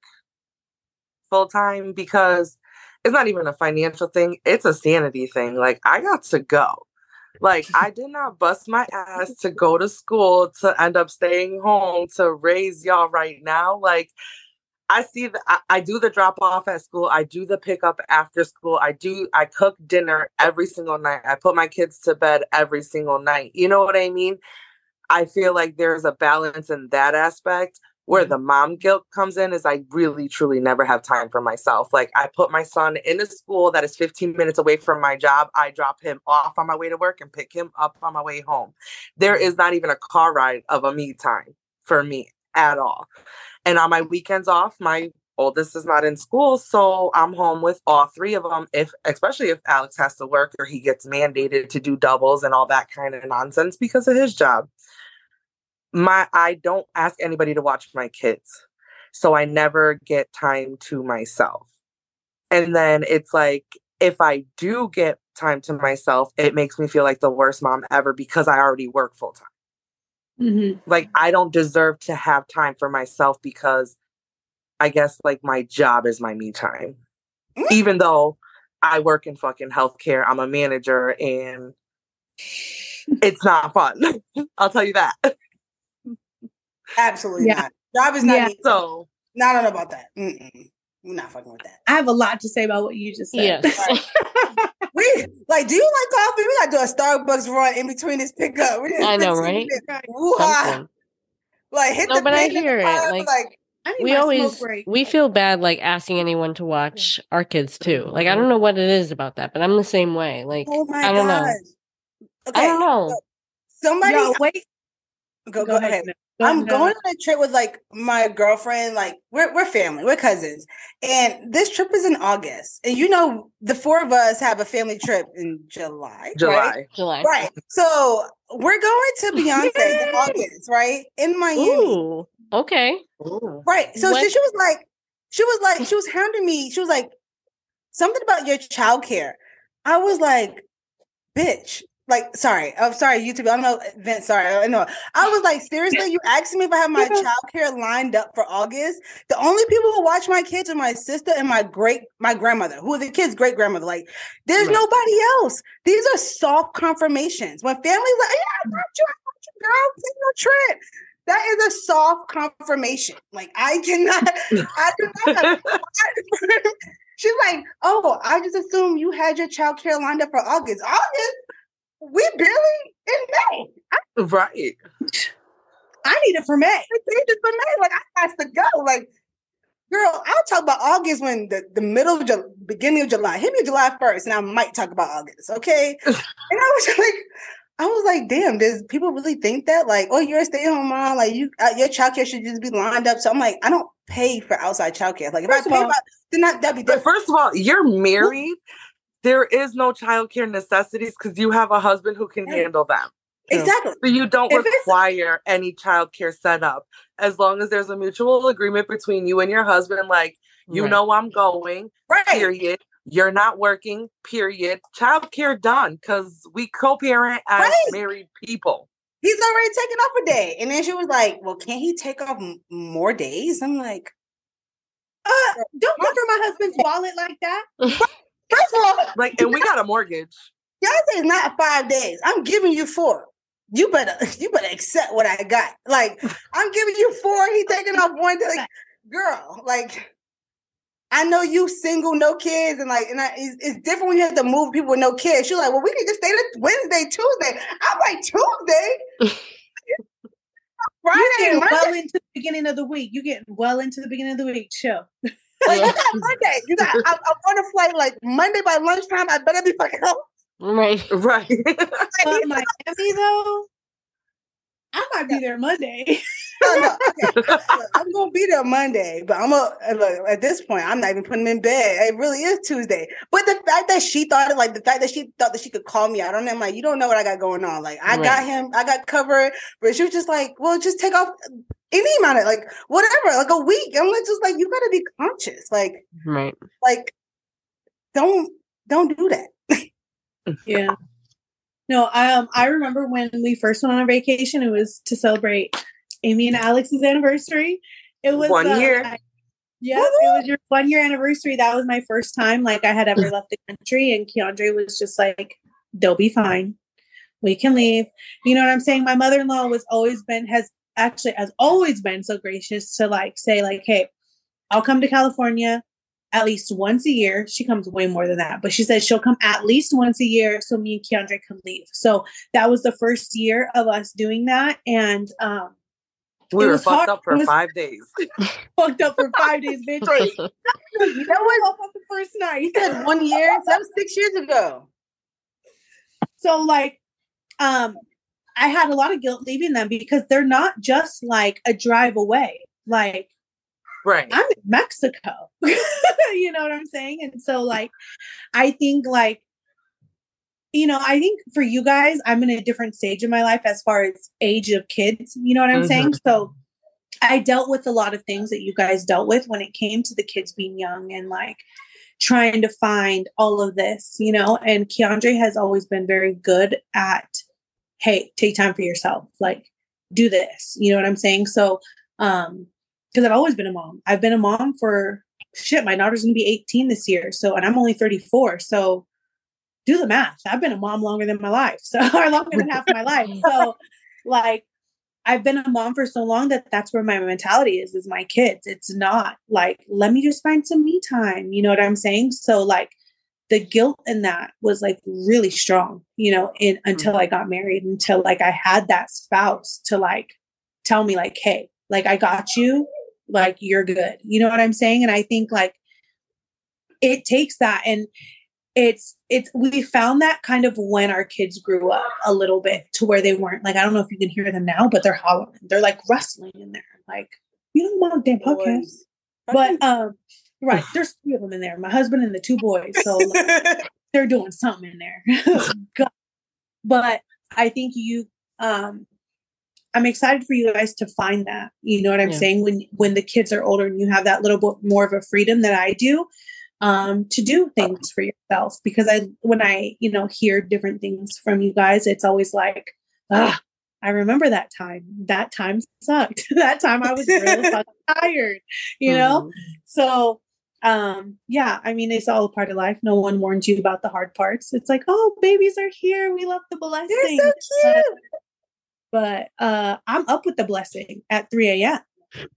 full-time because it's not even a financial thing. It's a sanity thing. Like, I got to go. Like, I did not bust my ass to go to school to end up staying home to raise y'all right now. Like, I see that I, I do the drop off at school. I do the pickup after school. I do. I cook dinner every single night. I put my kids to bed every single night. You know what I mean? I feel like there's a balance in that aspect. Where the mom guilt comes in is I really, truly never have time for myself. Like, I put my son in a school that is fifteen minutes away from my job. I drop him off on my way to work and pick him up on my way home. There is not even a car ride of a me time for me at all. And on my weekends off, my oldest is not in school. So I'm home with all three of them, if especially if Alex has to work or he gets mandated to do doubles and all that kind of nonsense because of his job. My, I don't ask anybody to watch my kids. So I never get time to myself. And then it's like, if I do get time to myself, it makes me feel like the worst mom ever because I already work full time. Mm-hmm. Like, I don't deserve to have time for myself because I guess like my job is my me time. Mm-hmm. Even though I work in fucking healthcare, I'm a manager and it's not fun. I'll tell you that. Absolutely yeah. not. Job is not yeah. me. So, no, I don't know about that. Mm-mm. We're not fucking with that. I have a lot to say about what you just said. Yes. Right. we, like, do you like coffee? We got to do a Starbucks run in between this pickup. We I know, right? Like, hit no, the but I hear it. Pile, like, like, I we always we feel bad like asking anyone to watch our kids too. Like, I don't know what it is about that, but I'm the same way. Like, oh my I don't gosh. know. Okay, I don't know. So, somebody Yo, wait. Go go, go ahead. ahead. Don't I'm know. going on a trip with like my girlfriend, like we're we're family, we're cousins. And this trip is in August. And you know, the four of us have a family trip in July. July. Right. July. Right. So we're going to Beyonce in August, right? In Miami. Ooh, okay. Ooh. Right. So she, she was like, she was like, she was hounding me. She was like, something about your childcare. I was like, bitch, Like, sorry. I'm sorry, YouTube. I don't know, Vince. Sorry. I know. I was like, seriously, you asked me if I have my childcare lined up for August. The only people who watch my kids are my sister and my great, my grandmother, who are the kids' great grandmother. Like, there's right. nobody else. These are soft confirmations. When families like, yeah, I got you, I got you, girl, take your trip. That is a soft confirmation. Like, I cannot, I do not. She's like, oh, I just assumed you had your childcare lined up for August. August. We barely in May. I, right. I need it for May. I need it for May. Like, I got to go. Like, girl, I'll talk about August when the, the middle of Ju- beginning of July. Hit me July first, and I might talk about August. Okay. And I was like, I was like, damn, does people really think that? Like, oh, you're a stay-at-home mom. Like, you, uh, your childcare should just be lined up. So I'm like, I don't pay for outside childcare. Like, if first I pay, all, about, then not, that'd be different. First of all, you're married. There is no childcare necessities because you have a husband who can handle them. Exactly. So you don't require any childcare set up as long as there's a mutual agreement between you and your husband. Like, you right. know, I'm going, right. period. You're not working, period. Childcare done because we co-parent as right. married people. He's already taken off a day. And then she was like, well, can't he take off m- more days? I'm like, uh, don't look for my husband's wallet like that. First of all, like, and we got a mortgage. Y'all say it's not five days. I'm giving you four. You better, you better accept what I got. Like, I'm giving you four. He taking off one day. Like, girl, like, I know you single, no kids, and like, and I, it's, it's different when you have to move people with no kids. You're like, well, we can just stay to Wednesday, Tuesday. I'm like, Tuesday. Friday, you're getting well into the beginning of the week. You're getting well into the beginning of the week. Chill. Like, you got Monday. You got. I, I'm on a flight. Like, Monday by lunchtime, I better be fucking home. Right, right. But Miami though, I might be there Monday. No, no, okay. I'm gonna be there Monday, but I'm a, look, at this point, I'm not even putting him in bed. It really is Tuesday. But the fact that she thought it, like the fact that she thought that she could call me out on him, like, you don't know what I got going on. Like, I right. got him, I got covered. But she was just like, well, just take off any amount of, like, whatever, like a week. I'm just like, you gotta be conscious, like, right, like, don't don't do that. Yeah. No, I um I remember when we first went on a vacation. It was to celebrate Amy and Alex's anniversary. It was one uh, year. I, yeah, it was your one year anniversary. That was my first time like I had ever left the country, and Keandre was just like, "They'll be fine. We can leave." You know what I'm saying? My mother-in-law was always been has actually has always been so gracious to like say like, "Hey, I'll come to California at least once a year." She comes way more than that, but she says she'll come at least once a year so me and Keandre can leave. So that was the first year of us doing that, and um, we were fucked up for five days. Fucked up for five days, bitch. That was the first night. You said one year. That was six years ago. So like, um, I had a lot of guilt leaving them because they're not just like a drive away. Like, right. I'm in Mexico. You know what I'm saying? And so like, I think like, you know, I think for you guys, I'm in a different stage in my life as far as age of kids. You know what I'm mm-hmm. saying? So I dealt with a lot of things that you guys dealt with when it came to the kids being young and like trying to find all of this, you know, and Keandre has always been very good at, hey, take time for yourself, like do this. You know what I'm saying? So, um, because I've always been a mom. I've been a mom for shit. My daughter's going to be eighteen this year. So, and I'm only thirty-four. So do the math. I've been a mom longer than my life. So, or longer than half of my life. So like, I've been a mom for so long that that's where my mentality is, is my kids. It's not like, let me just find some me time. You know what I'm saying? So like the guilt in that was like really strong, you know, in, until I got married, until like I had that spouse to like, tell me like, hey, like I got you, like you're good. You know what I'm saying? And I think like it takes that, and it's it's we found that kind of when our kids grew up a little bit to where they weren't like, I don't know if you can hear them now, but they're hollering. They're like rustling in there. Like, you don't want damn podcast. But um right, there's three of them in there. My husband and the two boys. So like, they're doing something in there. But I think you um I'm excited for you guys to find that. You know what I'm yeah. saying? When when the kids are older and you have that little bit more of a freedom that I do, um, to do things for yourself. Because I, when I, you know, hear different things from you guys, it's always like, ah, I remember that time, that time sucked. That time I was really tired, you know? Mm. So, um, yeah, I mean, it's all a part of life. No one warned you about the hard parts. It's like, oh, babies are here. We love the blessing. They're so cute. But, but uh, I'm up with the blessing at three a.m.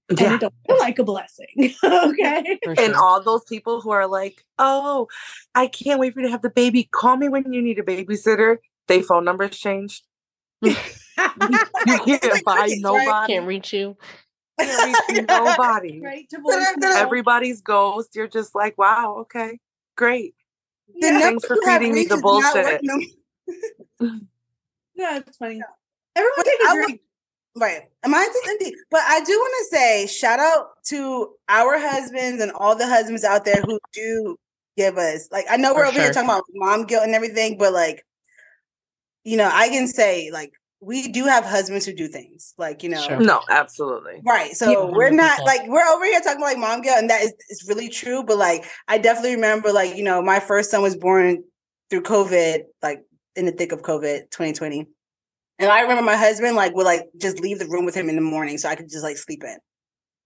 And yeah. It don't feel like a blessing. Okay. Sure. And all those people who are like, oh, I can't wait for you to have the baby. Call me when you need a babysitter. They phone numbers changed. You can't buy nobody. Can't reach you. Can't reach nobody. Right, everybody's ghost. You're just like, wow, okay, great. Yeah. Thanks for feeding me the bullshit. No, yeah, it's funny. Everyone take a drink. Right. Mine's is empty. But I do want to say shout out to our husbands and all the husbands out there who do give us, like, I know we're for over sure. here talking about mom guilt and everything, but like, you know, I can say, like, we do have husbands who do things, like, you know. Sure. No, absolutely. Right. So yeah, we're not, like, we're over here talking about, like, mom guilt, and that is it's really true. But, like, I definitely remember, like, you know, my first son was born through COVID, like, in the thick of COVID, twenty twenty. And I remember my husband, like, would, like, just leave the room with him in the morning so I could just, like, sleep in.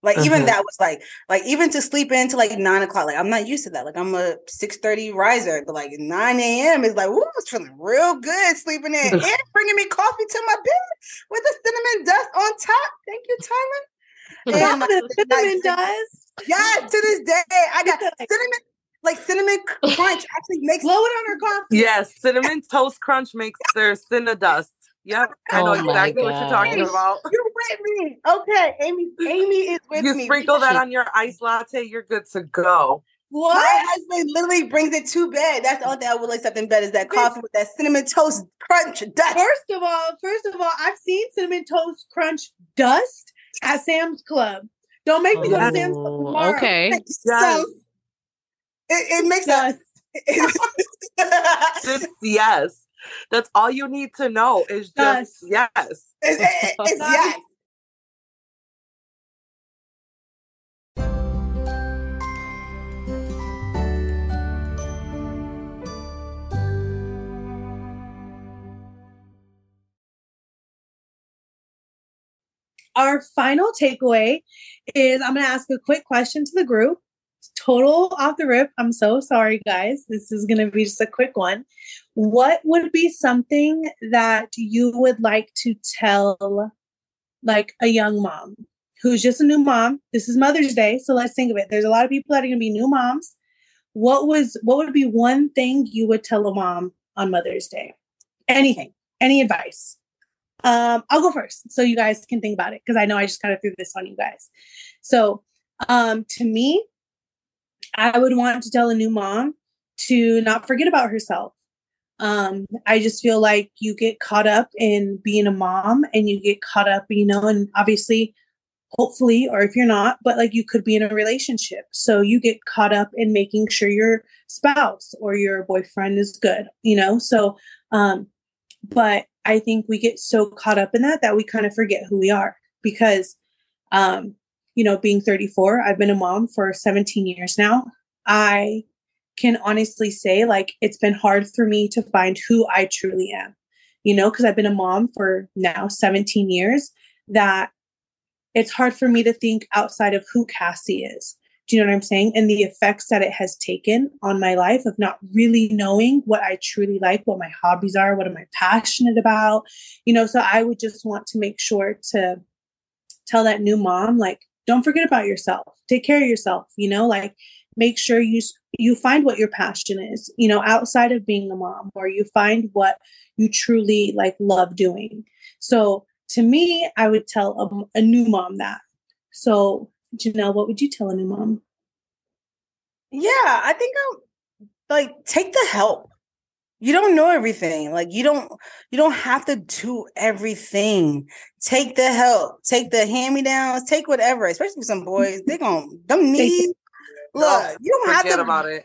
Like, mm-hmm. even that was, like, like, even to sleep in to, like, nine o'clock. Like, I'm not used to that. Like, I'm a six thirty riser. But, like, nine a.m. is, like, ooh, I was feeling real good sleeping in. And bringing me coffee to my bed with the cinnamon dust on top. Thank you, Tyler. And, like, the cinnamon like, dust? Yeah, to this day. I got cinnamon, like, cinnamon crunch actually makes... Blow it on her coffee. Yes, cinnamon toast crunch makes their cinnamon dust. Yep, I know oh exactly what you're talking about. You're with me. Okay, Amy Amy is with you me. You sprinkle that on your iced latte, you're good to go. What? My husband literally brings it to bed. That's the only thing I will accept in bed is that coffee with that cinnamon toast crunch dust. First of all, first of all, I've seen cinnamon toast crunch dust at Sam's Club. Don't make me go oh, to Sam's Club tomorrow. Okay. Yes. So it, it makes us. Yes. Yes. That's all you need to know is just yes. Yes. It's, it's, it's yes. Our final takeaway is I'm going to ask a quick question to the group. Total off the rip. I'm so sorry, guys. This is going to be just a quick one. What would be something that you would like to tell, like, a young mom who's just a new mom? This is Mother's Day, so let's think of it. There's a lot of people that are going to be new moms. What was, what would be one thing you would tell a mom on Mother's Day? Anything, any advice? Um, I'll go first so you guys can think about it because I know I just kind of threw this on you guys. So um, to me, I would want to tell a new mom to not forget about herself. Um, I just feel like you get caught up in being a mom and you get caught up, you know, and obviously, hopefully, or if you're not, but like you could be in a relationship. So you get caught up in making sure your spouse or your boyfriend is good, you know? So, um, but I think we get so caught up in that, that we kind of forget who we are because, um, you know, being thirty-four, I've been a mom for seventeen years now. I can honestly say, like, it's been hard for me to find who I truly am, you know, because I've been a mom for now seventeen years, that it's hard for me to think outside of who Cassie is. Do you know what I'm saying? And the effects that it has taken on my life of not really knowing what I truly like, what my hobbies are, what am I passionate about, you know, so I would just want to make sure to tell that new mom, like, don't forget about yourself. Take care of yourself, you know, like make sure you, you find what your passion is, you know, outside of being a mom, or you find what you truly like love doing. So to me, I would tell a, a new mom that. So Janelle, what would you tell a new mom? Yeah, I think I'll like take the help. You don't know everything. Like you don't, you don't have to do everything. Take the help, take the hand-me-downs, take whatever, especially with some boys, they gonna, them knees. Look, you don't have to about it.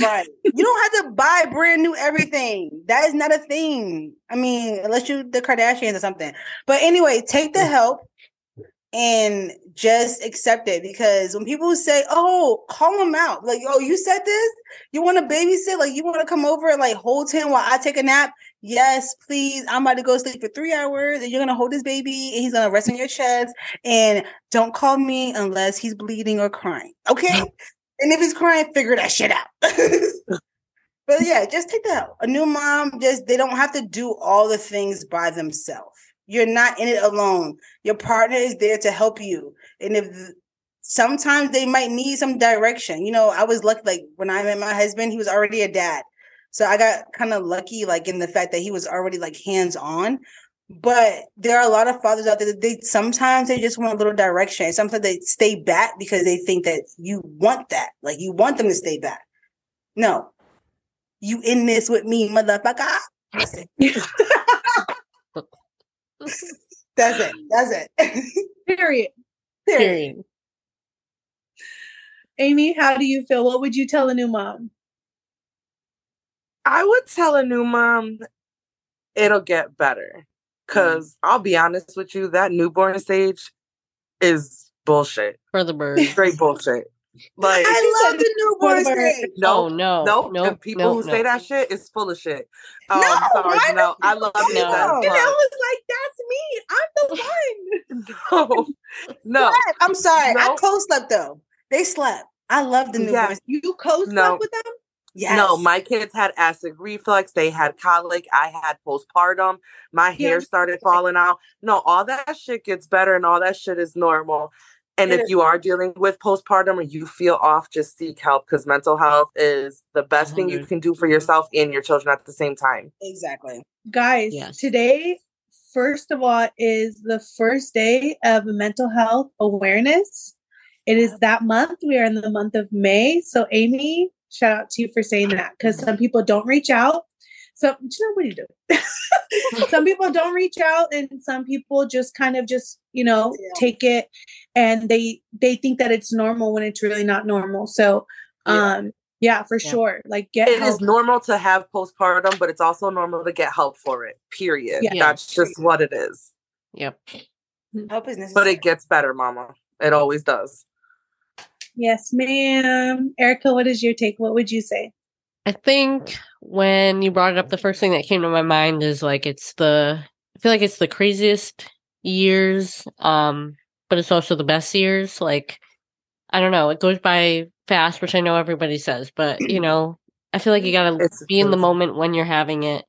Right. You don't have to buy brand new everything. That is not a thing. I mean, unless you the Kardashians or something, but anyway, take the help, and just accept it. Because when people say, oh, call them out, like, oh, you said this, you want to babysit, like, you want to come over and like hold him while I take a nap? Yes, please. I'm about to go sleep for three hours and you're going to hold this baby and he's going to rest on your chest, and don't call me unless he's bleeding or crying. Okay. And if he's crying, figure that shit out. But yeah, just take the help. A new mom, just, they don't have to do all the things by themselves. You're not in it alone. Your partner is there to help you. And if sometimes they might need some direction. You know, I was lucky, like when I met my husband, he was already a dad. So I got kind of lucky, like in the fact that he was already like hands-on. But there are a lot of fathers out there that they sometimes they just want a little direction. Sometimes they stay back because they think that you want that. Like, you want them to stay back. No. You in this with me, motherfucker. That's it. That's it. That's it. Period. Period. Period. Amy, how do you feel? What would you tell a new mom? I would tell a new mom, it'll get better. Because I'll be honest with you, that newborn stage is bullshit. For the birds. Straight bullshit. Like, I love the newborn stage. No, oh, no, no, no. And people no, who no. say that shit is full of shit. Um, no, sorry, no, no, I love you. No. And I was like, that's me. I'm the one. no, no. I'm sorry. No. I co-slept though. They slept. I love the newborns. Yeah. You co-slept no. with them? Yes. No, my kids had acid reflux. They had colic. I had postpartum. My yeah. hair started falling out. No, all that shit gets better and all that shit is normal. And it if you are dealing with postpartum or you feel off, just seek help, because mental health is the best thing you can do for yourself and your children at the same time. Exactly. Guys, yes. Today, first of all, is the first day of mental health awareness. It is that month. We are in the month of May. So, Amy, shout out to you for saying that, because some people don't reach out. So, you know, what do you do? Some people don't reach out, and some people just kind of just, you know, yeah. take it, and they they think that it's normal when it's really not normal. So, um, yeah, yeah for yeah. sure. Like, get it help. Is normal to have postpartum, but it's also normal to get help for it. Period. Yeah. Yeah. That's just what it is. Yep. Help is necessary. But it gets better, Mama. It always does. Yes, ma'am. Erica, what is your take? What would you say? I think when you brought it up, the first thing that came to my mind is like, it's the, I feel like it's the craziest years, um, but it's also the best years. Like, I don't know, it goes by fast, which I know everybody says, but you know, I feel like you gotta it's be in the moment when you're having it,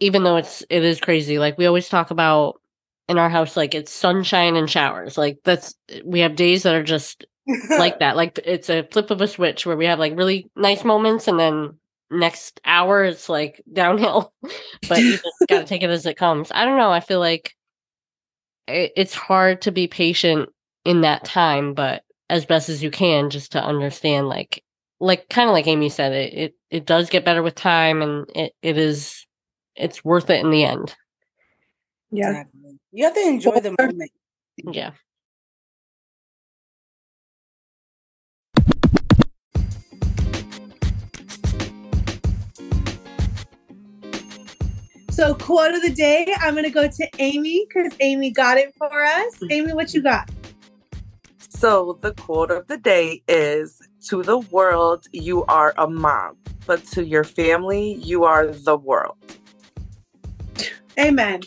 even though it's, it is crazy. Like, we always talk about in our house, like it's sunshine and showers. Like, that's, we have days that are just like that. Like, it's a flip of a switch where we have like really nice moments, and then next hour it's like downhill. But you just gotta take it as it comes. I don't know. I feel like it, it's hard to be patient in that time, but as best as you can, just to understand, like, like kind of like Amy said, it, it it does get better with time, and it, it is it's worth it in the end. Yeah, exactly. You have to enjoy the moment. Yeah. So, quote of the day, I'm going to go to Amy because Amy got it for us. Amy, what you got? So, the quote of the day is, to the world, you are a mom, but to your family, you are the world. Amen.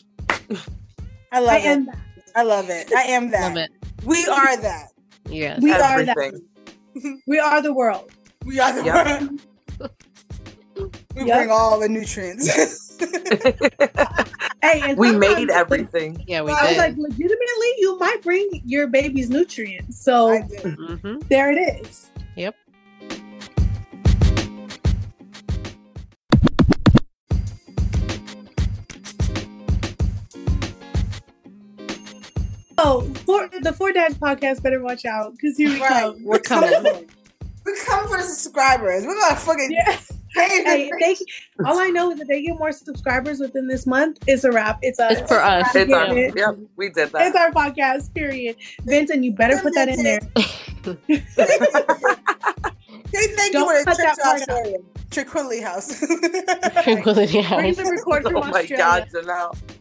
I love I it. Am that. I love it. I am that. Love it. We are that. Yes. We Everything. Are that. We are the world. We are the yep. world. We yep. bring all the nutrients. Hey, we made everything. Yeah, we did. I was like, legitimately, you might bring your baby's nutrients. So mm-hmm. there it is. Yep. Oh, for the Four Dads podcast, better watch out, because here we right. come. We're coming. We're coming for the subscribers. We're gonna fucking. Yeah. Hey, they, all I know is that they get more subscribers within this month. It's a wrap. It's, a, it's for us. It's our, it. Yeah, we did that. It's our podcast, period. Vincent, you better put that in there. They think you were a trip to Australia. Tranquillum House. Tranquillum House. Bring the record from Australia. Oh my God, Janelle.